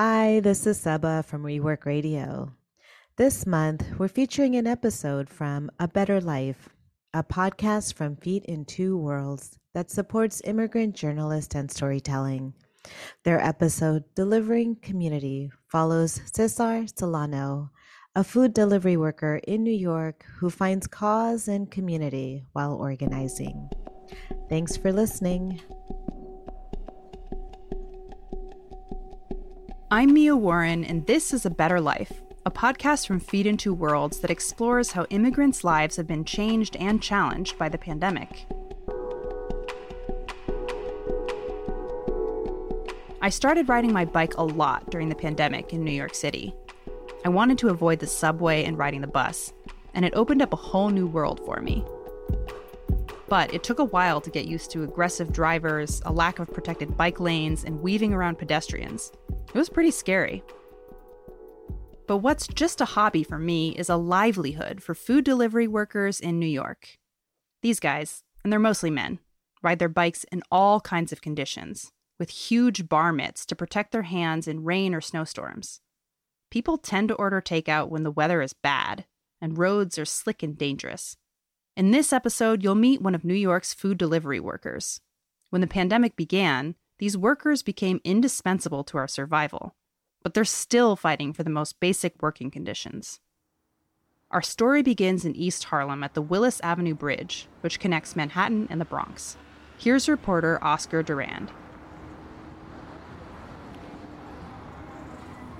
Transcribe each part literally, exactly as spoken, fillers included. Hi, this is Seba from Rework Radio. This month, we're featuring an episode from A Better Life, a podcast from Feet in Two Worlds that supports immigrant journalists and storytelling. Their episode, Delivering Community, follows Cesar Solano, a food delivery worker in New York who finds cause and community while organizing. Thanks for listening. I'm Mia Warren, and this is A Better Life, a podcast from Feet in Two Worlds that explores how immigrants' lives have been changed and challenged by the pandemic. I started riding my bike a lot during the pandemic in New York City. I wanted to avoid the subway and riding the bus, and it opened up a whole new world for me. But it took a while to get used to aggressive drivers, a lack of protected bike lanes, and weaving around pedestrians. It was pretty scary. But what's just a hobby for me is a livelihood for food delivery workers in New York. These guys, and they're mostly men, ride their bikes in all kinds of conditions, with huge bar mitts to protect their hands in rain or snowstorms. People tend to order takeout when the weather is bad, and roads are slick and dangerous. In this episode, you'll meet one of New York's food delivery workers. When the pandemic began, these workers became indispensable to our survival, but they're still fighting for the most basic working conditions. Our story begins in East Harlem at the Willis Avenue Bridge, which connects Manhattan and the Bronx. Here's reporter Oscar Durand.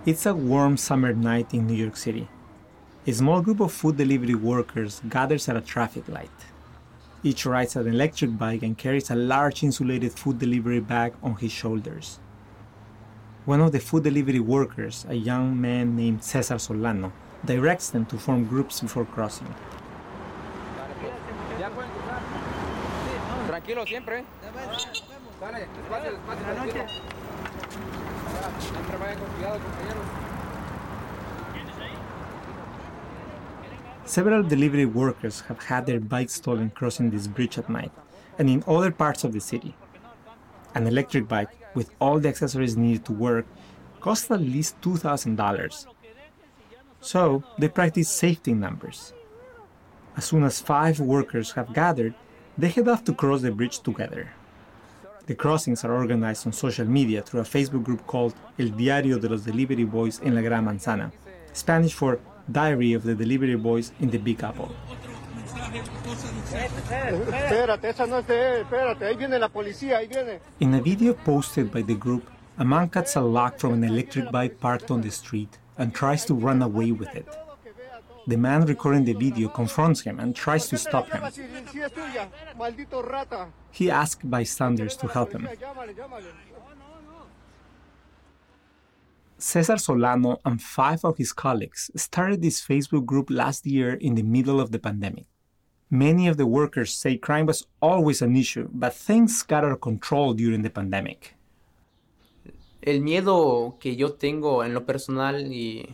It's a warm summer night in New York City. A small group of food delivery workers gathers at a traffic light. Each rides an electric bike and carries a large insulated food delivery bag on his shoulders. One of the food delivery workers, a young man named Cesar Solano, directs them to form groups before crossing. Several delivery workers have had their bikes stolen crossing this bridge at night and in other parts of the city. An electric bike with all the accessories needed to work costs at least two thousand dollars. So they practice safety numbers. As soon as five workers have gathered, they head off to cross the bridge together. The crossings are organized on social media through a Facebook group called El Diario de los Delivery Boys en la Gran Manzana, Spanish for Diary of the Delivery Boys in the Big Apple. In a video posted by the group, a man cuts a lock from an electric bike parked on the street and tries to run away with it. The man recording the video confronts him and tries to stop him. He asks bystanders to help him. Cesar Solano and five of his colleagues started this Facebook group last year in the middle of the pandemic. Many of the workers say crime was always an issue, but things got out of control during the pandemic. El miedo que yo tengo en lo personal y,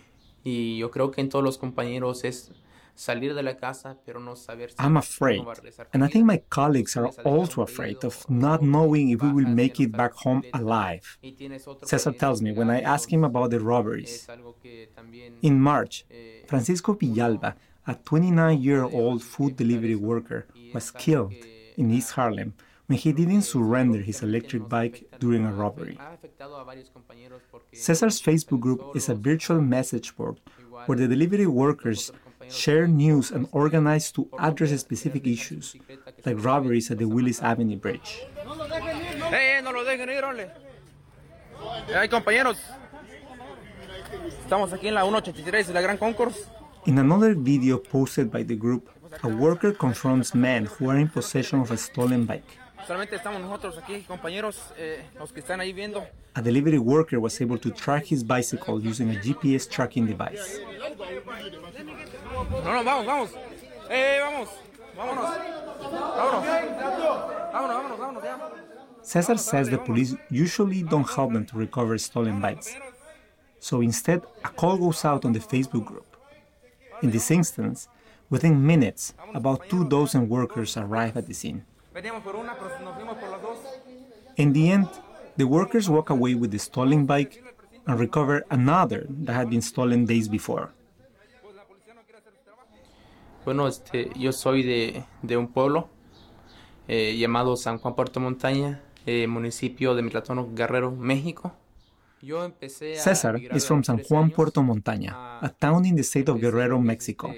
y yo creo que en todos los compañeros es salir de la casa, pero no saber si I'm afraid, and I think my colleagues are also afraid of not knowing if we will make it back home alive. Cesar tells me when I ask him about the robberies. In March, Francisco Villalba, a twenty-nine-year-old food delivery worker, was killed in East Harlem when he didn't surrender his electric bike during a robbery. Cesar's Facebook group is a virtual message board where the delivery workers share news and organize to address specific issues, like robberies at the Willis Avenue Bridge. In another video posted by the group, a worker confronts men who are in possession of a stolen bike. A delivery worker was able to track his bicycle using a G P S tracking device. Cesar says the police usually don't help them to recover stolen bikes. So instead, a call goes out on the Facebook group. In this instance, within minutes, about two dozen workers arrive at the scene. In the end, the workers walk away with the stolen bike and recovered another that had been stolen days before. Bueno, este, yo soy de, de un pueblo eh, llamado San Juan Puerto Montaña, eh, municipio de Mitlatono, Guerrero, México. Cesar is from San Juan Puerto Montaña, a town in the state of Guerrero, Mexico.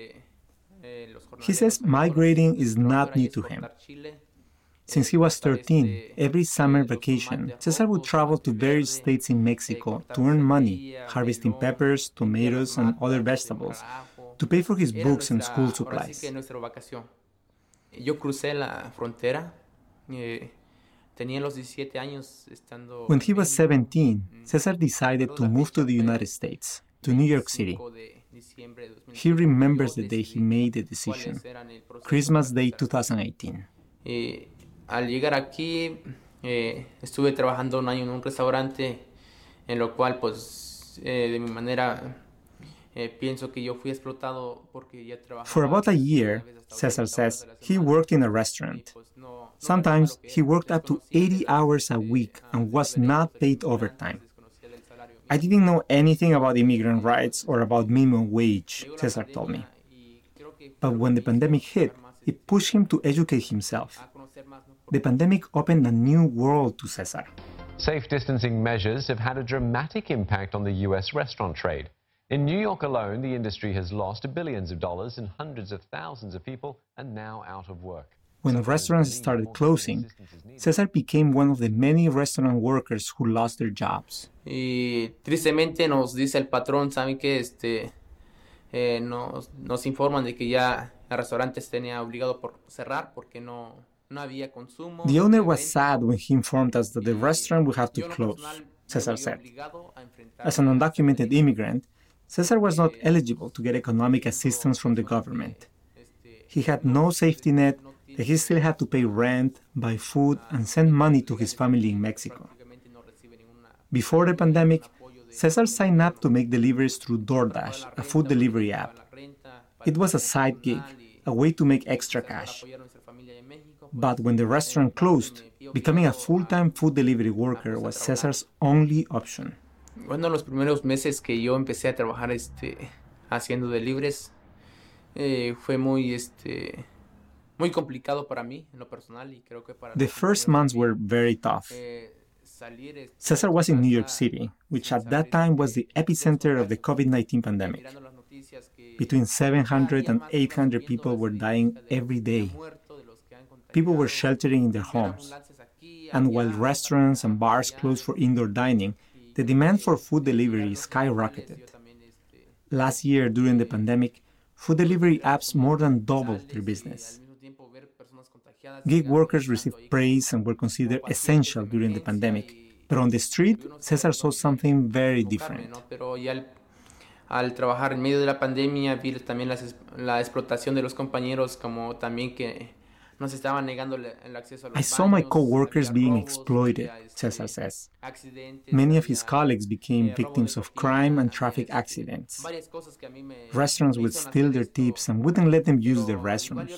He says migrating is not new to him. Since he was thirteen, every summer vacation, Cesar would travel to various states in Mexico to earn money, harvesting peppers, tomatoes, and other vegetables, to pay for his books and school supplies. When he was seventeen, Cesar decided to move to the United States, to New York City. He remembers the day he made the decision, Christmas Day twenty eighteen. Al llegar aquí, estuve trabajando un año en un restaurante, en lo cual, pues, de mi manera, pienso que yo fui explotado porque ya trabajaba. For about a year, Cesar says, he worked in a restaurant. Sometimes he worked up to eighty hours a week and was not paid overtime. I didn't know anything about immigrant rights or about minimum wage, Cesar told me. But when the pandemic hit, it pushed him to educate himself. The pandemic opened a new world to Cesar. Safe distancing measures have had a dramatic impact on the U S restaurant trade. In New York alone, the industry has lost billions of dollars and hundreds of thousands of people are now out of work. When restaurants started closing, Cesar became one of the many restaurant workers who lost their jobs. Y tristemente nos dice el patrón, saben que este eh, nos nos informan de que ya restaurantes tenía obligado por cerrar porque no no había consumo. The owner was sad when he informed us that the restaurant would have to close, Cesar said. As an undocumented immigrant, Cesar was not eligible to get economic assistance from the government. He had no safety net. He still had to pay rent, buy food, and send money to his family in Mexico. Before the pandemic, Cesar signed up to make deliveries through DoorDash, a food delivery app. It was a side gig, a way to make extra cash. But when the restaurant closed, becoming a full-time food delivery worker was Cesar's only option. Bueno, los primeros meses que yo empecé a trabajar este, haciendo deliveries, eh, fue muy este. The first months were very tough. Cesar was in New York City, which at that time was the epicenter of the COVID nineteen pandemic. Between seven hundred and eight hundred people were dying every day. People were sheltering in their homes. And while restaurants and bars closed for indoor dining, the demand for food delivery skyrocketed. Last year, during the pandemic, food delivery apps more than doubled their business. Gig workers received praise and were considered essential during the pandemic. But on the street, Cesar saw something very different. Al trabajar en medio de la pandemia, vi también la explotación de los compañeros, como también que nos estaban negando el acceso a los baños. I saw my co-workers being exploited, Cesar says. Many of his colleagues became victims of crime and traffic accidents. Restaurants would steal their tips and wouldn't let them use their restrooms.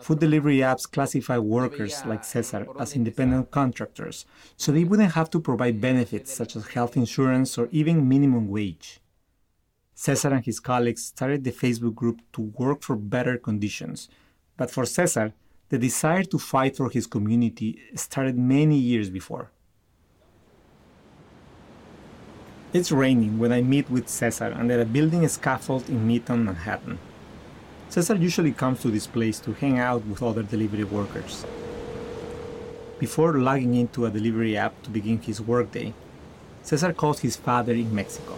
Food delivery apps classify workers like Cesar as independent contractors, so they wouldn't have to provide benefits such as health insurance or even minimum wage. Cesar and his colleagues started the Facebook group to work for better conditions. But for Cesar, the desire to fight for his community started many years before. It's raining when I meet with Cesar under a building scaffold in Midtown Manhattan. Cesar usually comes to this place to hang out with other delivery workers. Before logging into a delivery app to begin his workday, Cesar calls his father in Mexico.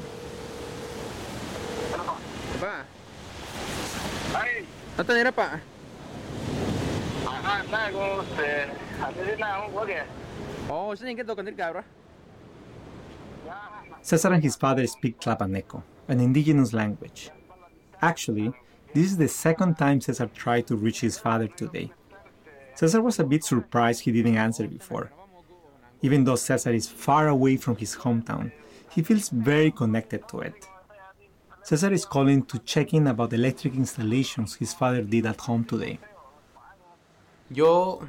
Hey. Cesar and his father speak Tlapaneco, an indigenous language. Actually, this is the second time Cesar tried to reach his father today. Cesar was a bit surprised he didn't answer before. Even though Cesar is far away from his hometown, he feels very connected to it. Cesar is calling to check in about electric installations his father did at home today. Yo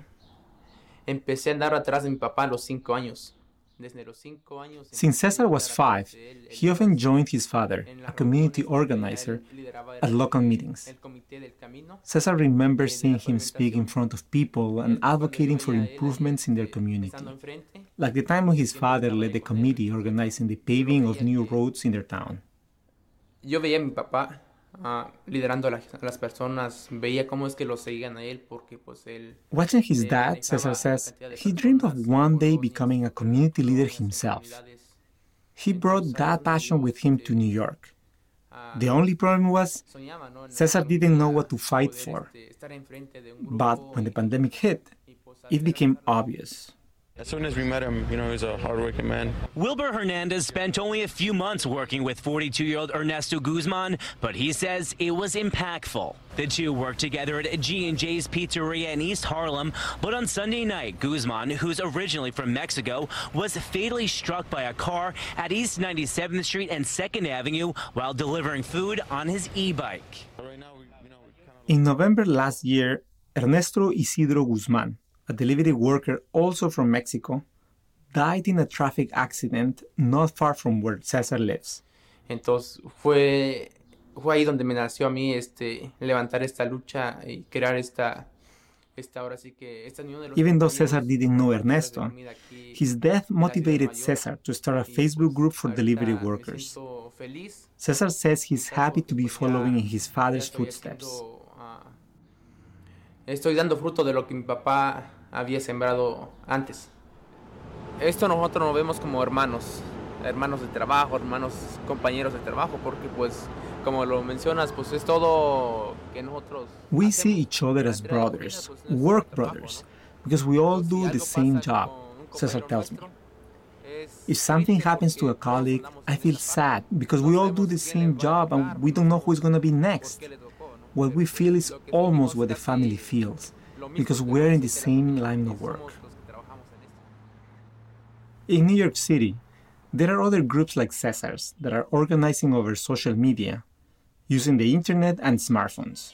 empecé a andar atrás de mi papá a los cinco años. Since Cesar was five, he often joined his father, a community organizer, at local meetings. Cesar remembers seeing him speak in front of people and advocating for improvements in their community, like the time when his father led the committee organizing the paving of new roads in their town. Watching his dad, Cesar says, he dreamed of one day becoming a community leader himself. He brought that passion with him to New York. The only problem was, Cesar didn't know what to fight for. But when the pandemic hit, it became obvious. As soon as we met him, you know, he was a hardworking man. Wilbur Hernandez spent only a few months working with forty-two-year-old Ernesto Guzmán, but he says it was impactful. The two worked together at G and J's Pizzeria in East Harlem, but on Sunday night, Guzmán, who's originally from Mexico, was fatally struck by a car at East ninety-seventh Street and second Avenue while delivering food on his e-bike. In November last year, Ernesto Isidro Guzmán, a delivery worker also from Mexico, died in a traffic accident not far from where Cesar lives. Entonces fue fue ahí donde me nació a mí este levantar esta lucha y crear esta esta ahora sí que esta unión de los. Even though Cesar didn't know Ernesto, his death motivated Cesar to start a Facebook group for delivery workers. Cesar says he's happy to be following in his father's footsteps. Estoy dando fruto de lo que mi papá había sembrado antes. Esto nosotros nos vemos como hermanos, hermanos de trabajo, hermanos compañeros de trabajo, porque pues como lo mencionas, pues es todo que nosotros. We see each other as brothers, work brothers, because we all do the same job, Cesar tells me. If something happens to a colleague, I feel sad because we all do the same job and we don't know who is going to be next. What we feel is almost what the family feels, because we're in the same line of work. In New York City, there are other groups like Cesar's that are organizing over social media, using the internet and smartphones.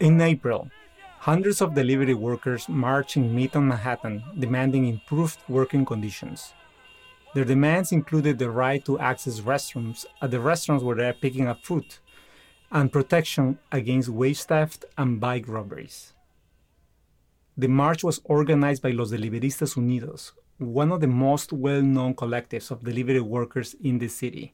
In April, hundreds of delivery workers marched in Midtown Manhattan demanding improved working conditions. Their demands included the right to access restrooms at the restaurants where they are picking up food, and protection against wage theft and bike robberies. The march was organized by Los Deliveristas Unidos, one of the most well-known collectives of delivery workers in the city.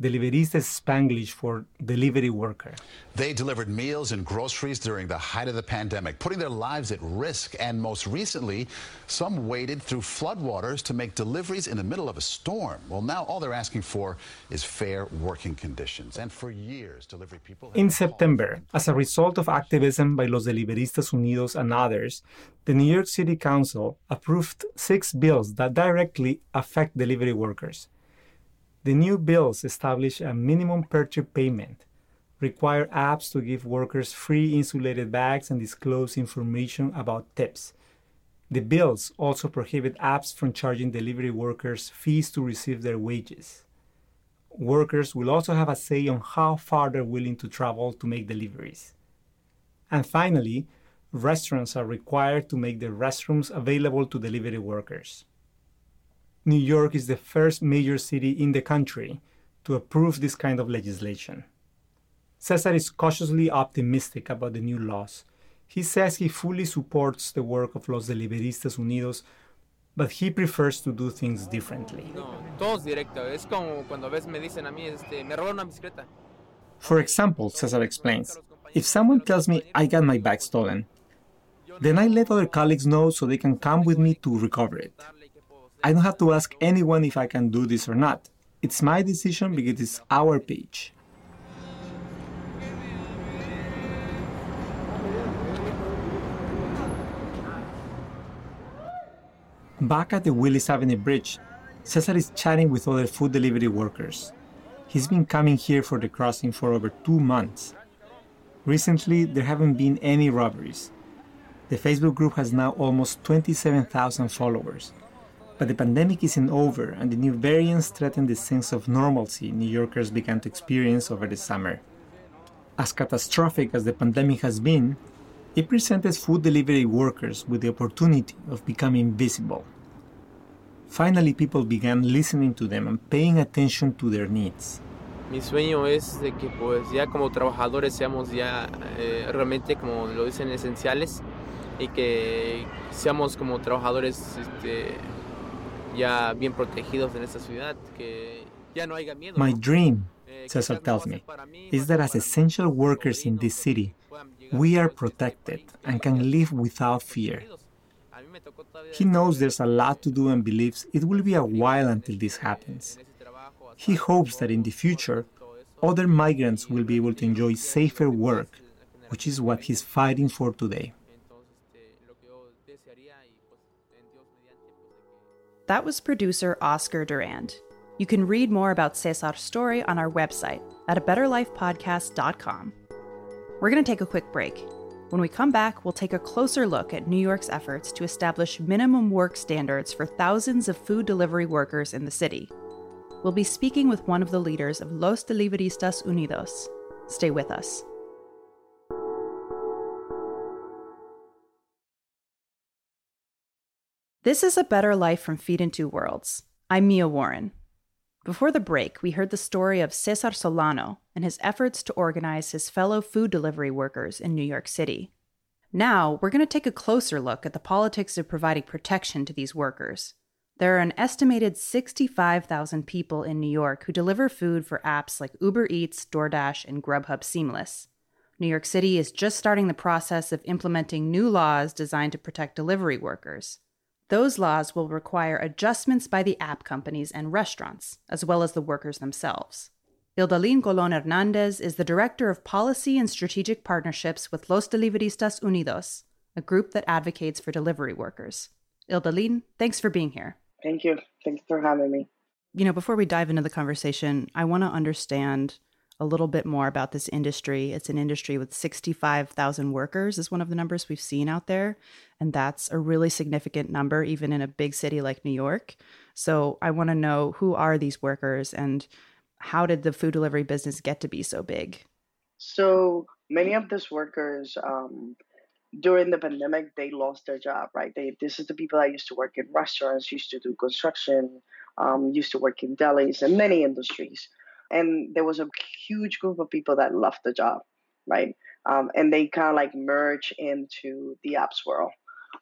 Deliverista is Spanglish for delivery worker. They delivered meals and groceries during the height of the pandemic, putting their lives at risk. And most recently, some waded through floodwaters to make deliveries in the middle of a storm. Well, now all they're asking for is fair working conditions. And for years, delivery people... In September, as a result of activism by Los Deliveristas Unidos and others, the New York City Council approved six bills that directly affect delivery workers. The new bills establish a minimum per-trip payment, require apps to give workers free insulated bags and disclose information about tips. The bills also prohibit apps from charging delivery workers fees to receive their wages. Workers will also have a say on how far they're willing to travel to make deliveries. And finally, restaurants are required to make their restrooms available to delivery workers. New York is the first major city in the country to approve this kind of legislation. Cesar is cautiously optimistic about the new laws. He says he fully supports the work of Los Deliveristas Unidos, but he prefers to do things differently. For example, Cesar explains, if someone tells me I got my bike stolen, then I let other colleagues know so they can come with me to recover it. I don't have to ask anyone if I can do this or not. It's my decision because it's our page. Back at the Willis Avenue Bridge, Cesar is chatting with other food delivery workers. He's been coming here for the crossing for over two months. Recently, there haven't been any robberies. The Facebook group has now almost twenty-seven thousand followers, But the pandemic isn't over, and the new variants threaten the sense of normalcy New Yorkers began to experience over the summer. As catastrophic as the pandemic has been, it presented food delivery workers with the opportunity of becoming visible. Finally, people began listening to them and paying attention to their needs. Mi sueño es de que pues ya como trabajadores seamos ya eh, realmente como lo dicen esenciales y que seamos como trabajadores este, ya bien protegidos en esta ciudad, que ya no haya miedo. My dream, Cesar tells me, is that as essential workers in this city, we are protected and can live without fear. He knows there's a lot to do and believes it will be a while until this happens. He hopes that in the future, other migrants will be able to enjoy safer work, which is what he's fighting for today. That was producer Oscar Durand. You can read more about Cesar's story on our website at a better life podcast dot com. We're going to take a quick break. When we come back, we'll take a closer look at New York's efforts to establish minimum work standards for thousands of food delivery workers in the city. We'll be speaking with one of the leaders of Los Deliveristas Unidos. Stay with us. This is A Better Life from Feet in Two Worlds. I'm Mia Warren. Before the break, we heard the story of Cesar Solano and his efforts to organize his fellow food delivery workers in New York City. Now, we're going to take a closer look at the politics of providing protection to these workers. There are an estimated sixty-five thousand people in New York who deliver food for apps like Uber Eats, DoorDash, and Grubhub Seamless. New York City is just starting the process of implementing new laws designed to protect delivery workers. Those laws will require adjustments by the app companies and restaurants, as well as the workers themselves. Hildalyn Colón Hernández is the Director of Policy and Strategic Partnerships with Los Deliveristas Unidos, a group that advocates for delivery workers. Hildalyn, thanks for being here. Thank you. Thanks for having me. You know, before we dive into the conversation, I want to understand a little bit more about this industry. It's an industry with sixty-five thousand workers is one of the numbers we've seen out there. And that's a really significant number, even in a big city like New York. So I want to know, who are these workers and how did the food delivery business get to be so big? So many of these workers, um, during the pandemic, they lost their job, right? They, this is the people that used to work in restaurants, used to do construction, um, used to work in delis and many industries. And there was a huge group of people that left the job, right? Um, and they kind of like merge into the apps world.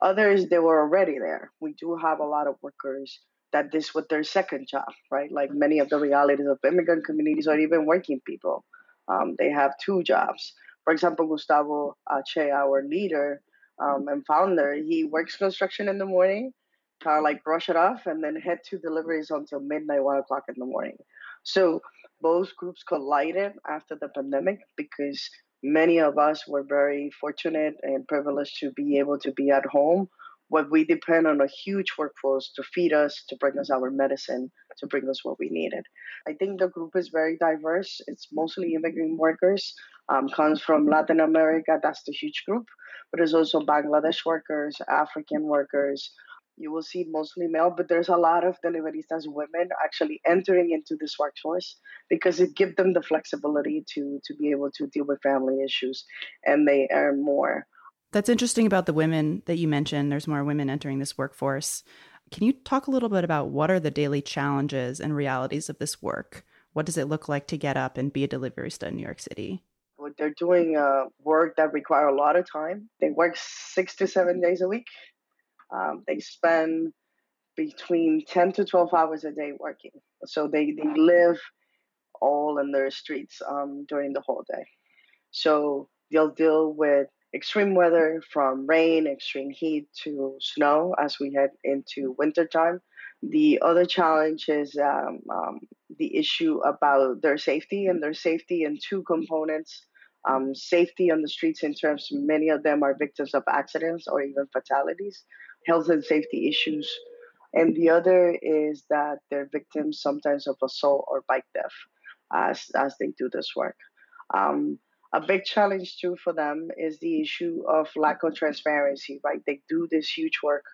Others, they were already there. We do have a lot of workers that this was their second job, right? Like many of the realities of immigrant communities or even working people. Um, they have two jobs. For example, Gustavo Ace, our leader um, and founder, he works construction in the morning, kind of like brush it off, and then head to deliveries until midnight, one o'clock in the morning. So both groups collided after the pandemic because many of us were very fortunate and privileged to be able to be at home, but we depend on a huge workforce to feed us, to bring us our medicine, to bring us what we needed. I think the group is very diverse. It's mostly immigrant workers, um, comes from Latin America. That's the huge group, but there's also Bangladesh workers, African workers. You will see mostly male, but there's a lot of deliveristas women actually entering into this workforce because it gives them the flexibility to to be able to deal with family issues, and they earn more. That's interesting about the women that you mentioned. There's more women entering this workforce. Can you talk a little bit about what are the daily challenges and realities of this work? What does it look like to get up and be a deliverista in New York City? Well, they're doing uh, work that requires a lot of time. They work six to seven days a week. Um, they spend between ten to twelve hours a day working. So they, they live all in their streets um, during the whole day. So they'll deal with extreme weather from rain, extreme heat to snow as we head into wintertime. The other challenge is um, um, the issue about their safety and their safety in two components. Um, safety on the streets in terms many of them are victims of accidents or even fatalities, health and safety issues. And the other is that they're victims sometimes of assault or bike theft as, as they do this work. Um, a big challenge too for them is the issue of lack of transparency, right? They do this huge work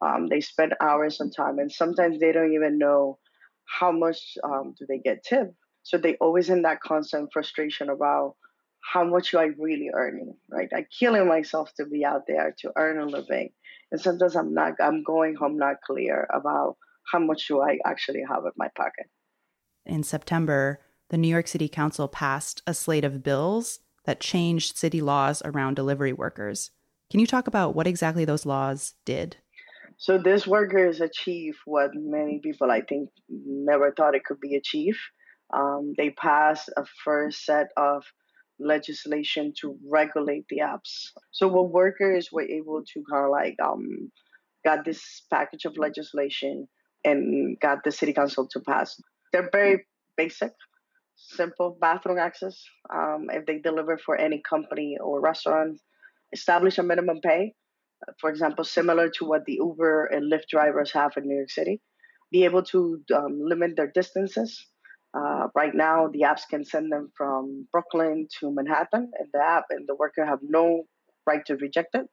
Um, they spend hours on time, and sometimes they don't even know how much um, do they get tipped. So they always in that constant frustration about how much am I really earning, right? I'm killing myself to be out there to earn a living. And sometimes I'm not, I'm going home not clear about how much do I actually have in my pocket. In September, the New York City Council passed a slate of bills that changed city laws around delivery workers. Can you talk about what exactly those laws did? So these workers achieved what many people, I think, never thought it could be achieved. Um, they passed a first set of legislation to regulate the apps. So what workers were able to kind of like um, got this package of legislation and got the city council to pass. They're very basic, simple: bathroom access, um, if they deliver for any company or restaurant, establish a minimum pay. For example, similar to what the Uber and Lyft drivers have in New York City, be able to um, limit their distances. Uh, right now, the apps can send them from Brooklyn to Manhattan, and the app and the worker have no right to reject it.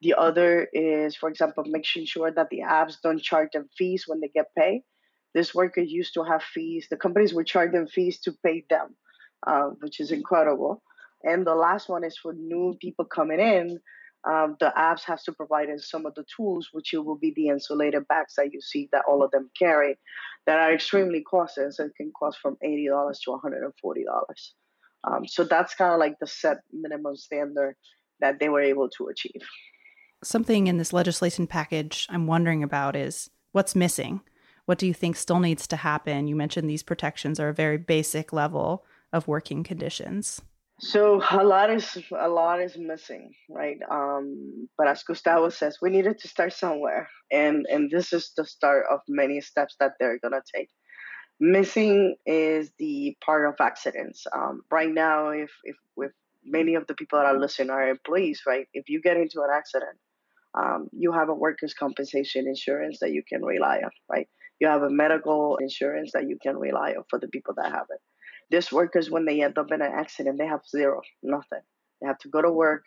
The other is, for example, making sure that the apps don't charge them fees when they get paid. This worker used to have fees. The companies were charging fees to pay them, uh, which is incredible. And the last one is for new people coming in. Um, the apps have to provide in some of the tools, which will be the insulated bags that you see that all of them carry, that are extremely costly, and so it can cost from eighty dollars to one hundred forty dollars. Um, so that's kind of like the set minimum standard that they were able to achieve. Something in this legislation package I'm wondering about is what's missing? What do you think still needs to happen? You mentioned these protections are a very basic level of working conditions. So a lot is a lot is missing, right? Um, but as Gustavo says, we needed to start somewhere. And, and this is the start of many steps that they're going to take. Missing is the part of accidents. Um, right now, if, if if many of the people that are listening are employees, right? If you get into an accident, um, you have a workers' compensation insurance that you can rely on, right? You have a medical insurance that you can rely on for the people that have it. These workers, when they end up in an accident, they have zero, nothing. They have to go to work.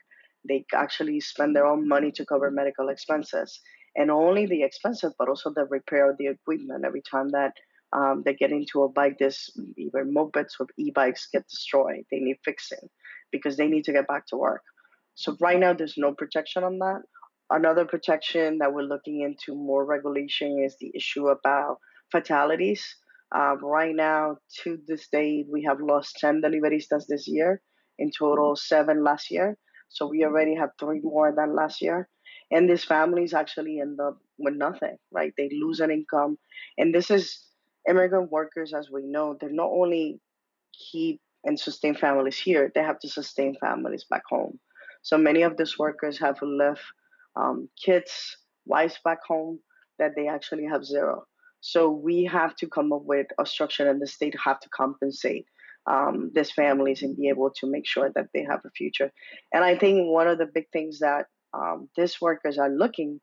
They actually spend their own money to cover medical expenses, and only the expenses, but also the repair of the equipment. Every time that um, they get into a bike, this either mopeds or e-bikes get destroyed. They need fixing because they need to get back to work. So right now, there's no protection on that. Another protection that we're looking into more regulation is the issue about fatalities. Uh, right now, to this day, we have lost ten deliveristas this year, in total seven last year. So we already have three more than last year. And these families actually end up with nothing, right? They lose an income. And this is immigrant workers, as we know, they not only keep and sustain families here, they have to sustain families back home. So many of these workers have left um, kids, wives back home that they actually have zero. So we have to come up with a structure, and the state have to compensate um, these families and be able to make sure that they have a future. And I think one of the big things that um, these workers are looking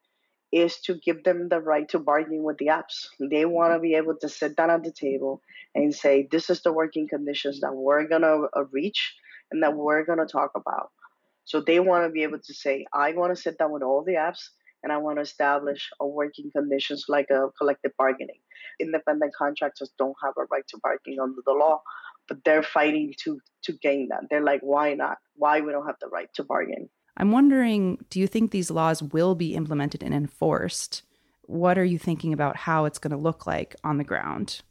is to give them the right to bargain with the apps. They want to be able to sit down at the table and say, this is the working conditions that we're going to uh, reach and that we're going to talk about. So they want to be able to say, I want to sit down with all the apps, and I want to establish a working conditions like a collective bargaining. Independent contractors don't have a right to bargaining under the law, but they're fighting to to gain that. They're like, why not? Why we don't have the right to bargain? I'm wondering, do you think these laws will be implemented and enforced? What are you thinking about how it's going to look like on the ground?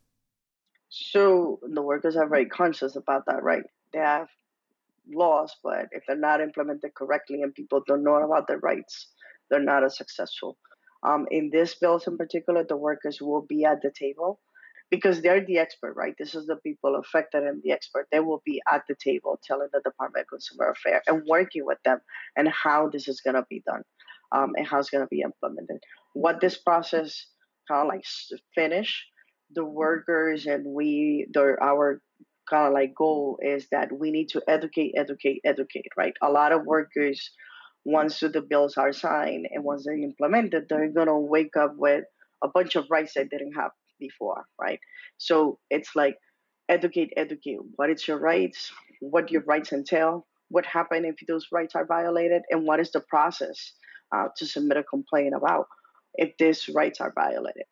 So the workers are very conscious about that, right? They have laws, but if they're not implemented correctly and people don't know about their rights, they're not as successful. Um, in this bill in particular, the workers will be at the table because they're the expert, right? This is the people affected and the expert. They will be at the table telling the Department of Consumer Affairs and working with them and how this is going to be done um, and how it's going to be implemented. What this process kind of like finish, the workers and we, the, our kind of like goal is that we need to educate, educate, educate, right? A lot of workers, once the bills are signed and once they're implemented, they're going to wake up with a bunch of rights they didn't have before, right? So it's like educate, educate. What is your rights? What your rights entail? What happens if those rights are violated? And what is the process uh, to submit a complaint about? if these rights are violated.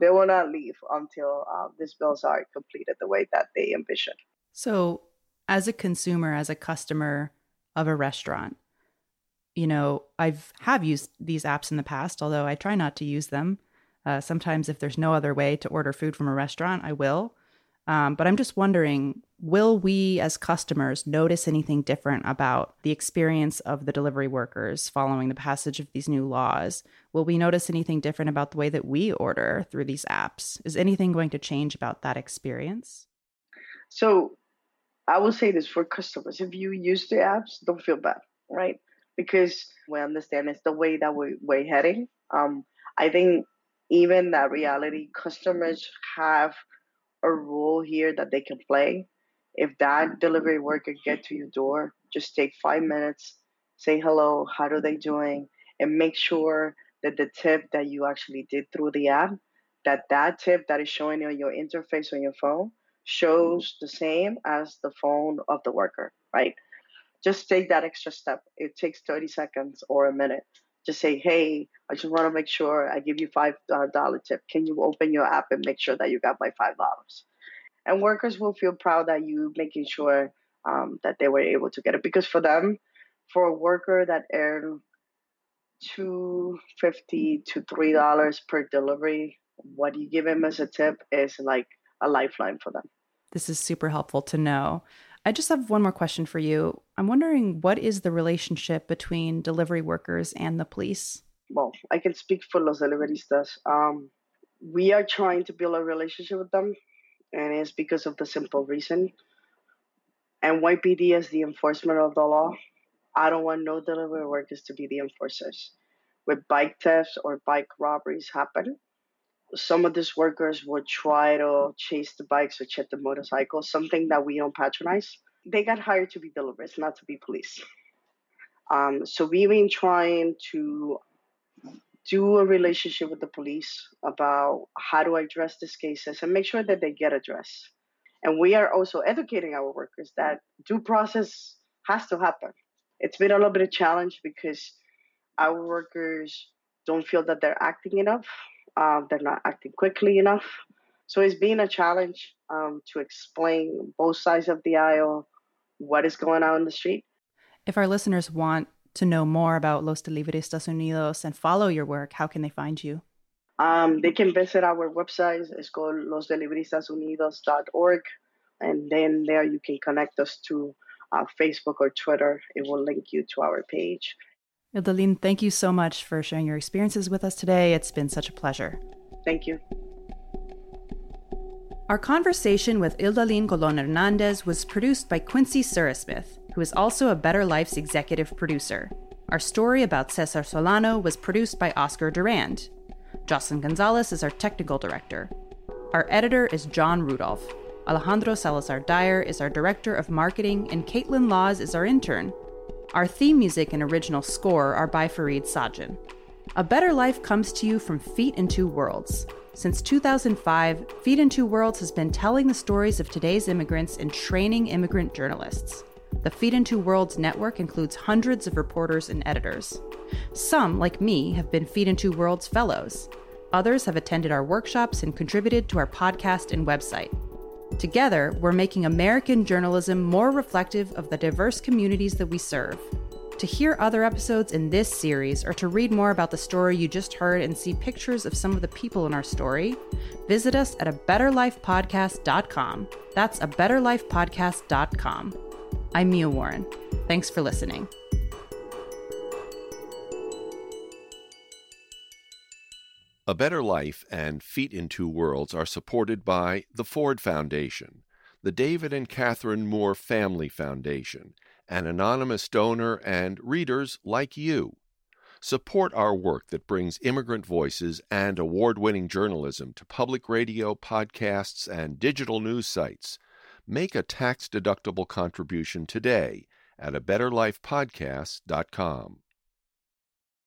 They will not leave until uh, these bills are completed the way that they envision. So as a consumer, as a customer of a restaurant, you know, I've have used these apps in the past, although I try not to use them. Uh, sometimes if there's no other way to order food from a restaurant, I will. Um, but I'm just wondering, will we as customers notice anything different about the experience of the delivery workers following the passage of these new laws? Will we notice anything different about the way that we order through these apps? Is anything going to change about that experience? So I will say this for customers. If you use the apps, don't feel bad, right? Because we understand it's the way that we, we're heading. Um, I think even that reality, customers have a role here that they can play. If that delivery worker gets to your door, just take five minutes, say hello, how are they doing, and make sure that the tip that you actually did through the app, that that tip that is showing on your interface on your phone shows the same as the phone of the worker, right? Just take that extra step. It takes thirty seconds or a minute. Just say, hey, I just want to make sure I give you five dollar tip. Can you open your app and make sure that you got my five dollars? And workers will feel proud that you making sure um, that they were able to get it. Because for them, for a worker that earned two dollars and fifty cents to three dollars per delivery, what you give them as a tip is like a lifeline for them. This is super helpful to know. I just have one more question for you. I'm wondering, what is the relationship between delivery workers and the police? Well, I can speak for Los Deliveristas. Um, we are trying to build a relationship with them, and it's because of the simple reason. N Y P D is the enforcement of the law. I don't want no delivery workers to be the enforcers. When bike thefts or bike robberies happen, some of these workers will try to chase the bikes or check the motorcycles, something that we don't patronize. They got hired to be deliverers, not to be police. Um, so we've been trying to do a relationship with the police about how to address these cases and make sure that they get addressed. And we are also educating our workers that due process has to happen. It's been a little bit of a challenge because our workers don't feel that they're acting enough. Uh, they're not acting quickly enough. So it's been a challenge um, to explain both sides of the aisle, what is going on in the street. If our listeners want to know more about Los Deliveristas Unidos and follow your work, how can they find you? Um, they can visit our website. It's called los deliveristas unidos dot org. And then there you can connect us to uh, Facebook or Twitter. It will link you to our page. Hildalyn, thank you so much for sharing your experiences with us today. It's been such a pleasure. Thank you. Our conversation with Hildalyn Colón Hernández was produced by Quincy Surismith, who is also A Better Life's executive producer. Our story about Cesar Solano was produced by Oscar Durand. Jocelyn Gonzalez is our technical director. Our editor is John Rudolph. Alejandro Salazar-Dyer is our director of marketing, and Caitlin Laws is our intern. Our theme music and original score are by Fareed Sajjan. A Better Life comes to you from Feet in Two Worlds. Since two thousand five, Feet in Two Worlds has been telling the stories of today's immigrants and training immigrant journalists. The Feet in Two Worlds network includes hundreds of reporters and editors. Some, like me, have been Feet in Two Worlds fellows. Others have attended our workshops and contributed to our podcast and website. Together, we're making American journalism more reflective of the diverse communities that we serve. To hear other episodes in this series or to read more about the story you just heard and see pictures of some of the people in our story, visit us at a better life podcast dot com. That's a better life podcast dot com. I'm Mia Warren. Thanks for listening. A Better Life and Feet in Two Worlds are supported by the Ford Foundation, the David and Catherine Moore Family Foundation, an anonymous donor, and readers like you. Support our work that brings immigrant voices and award-winning journalism to public radio, podcasts, and digital news sites. Make a tax-deductible contribution today at a better life podcast dot com.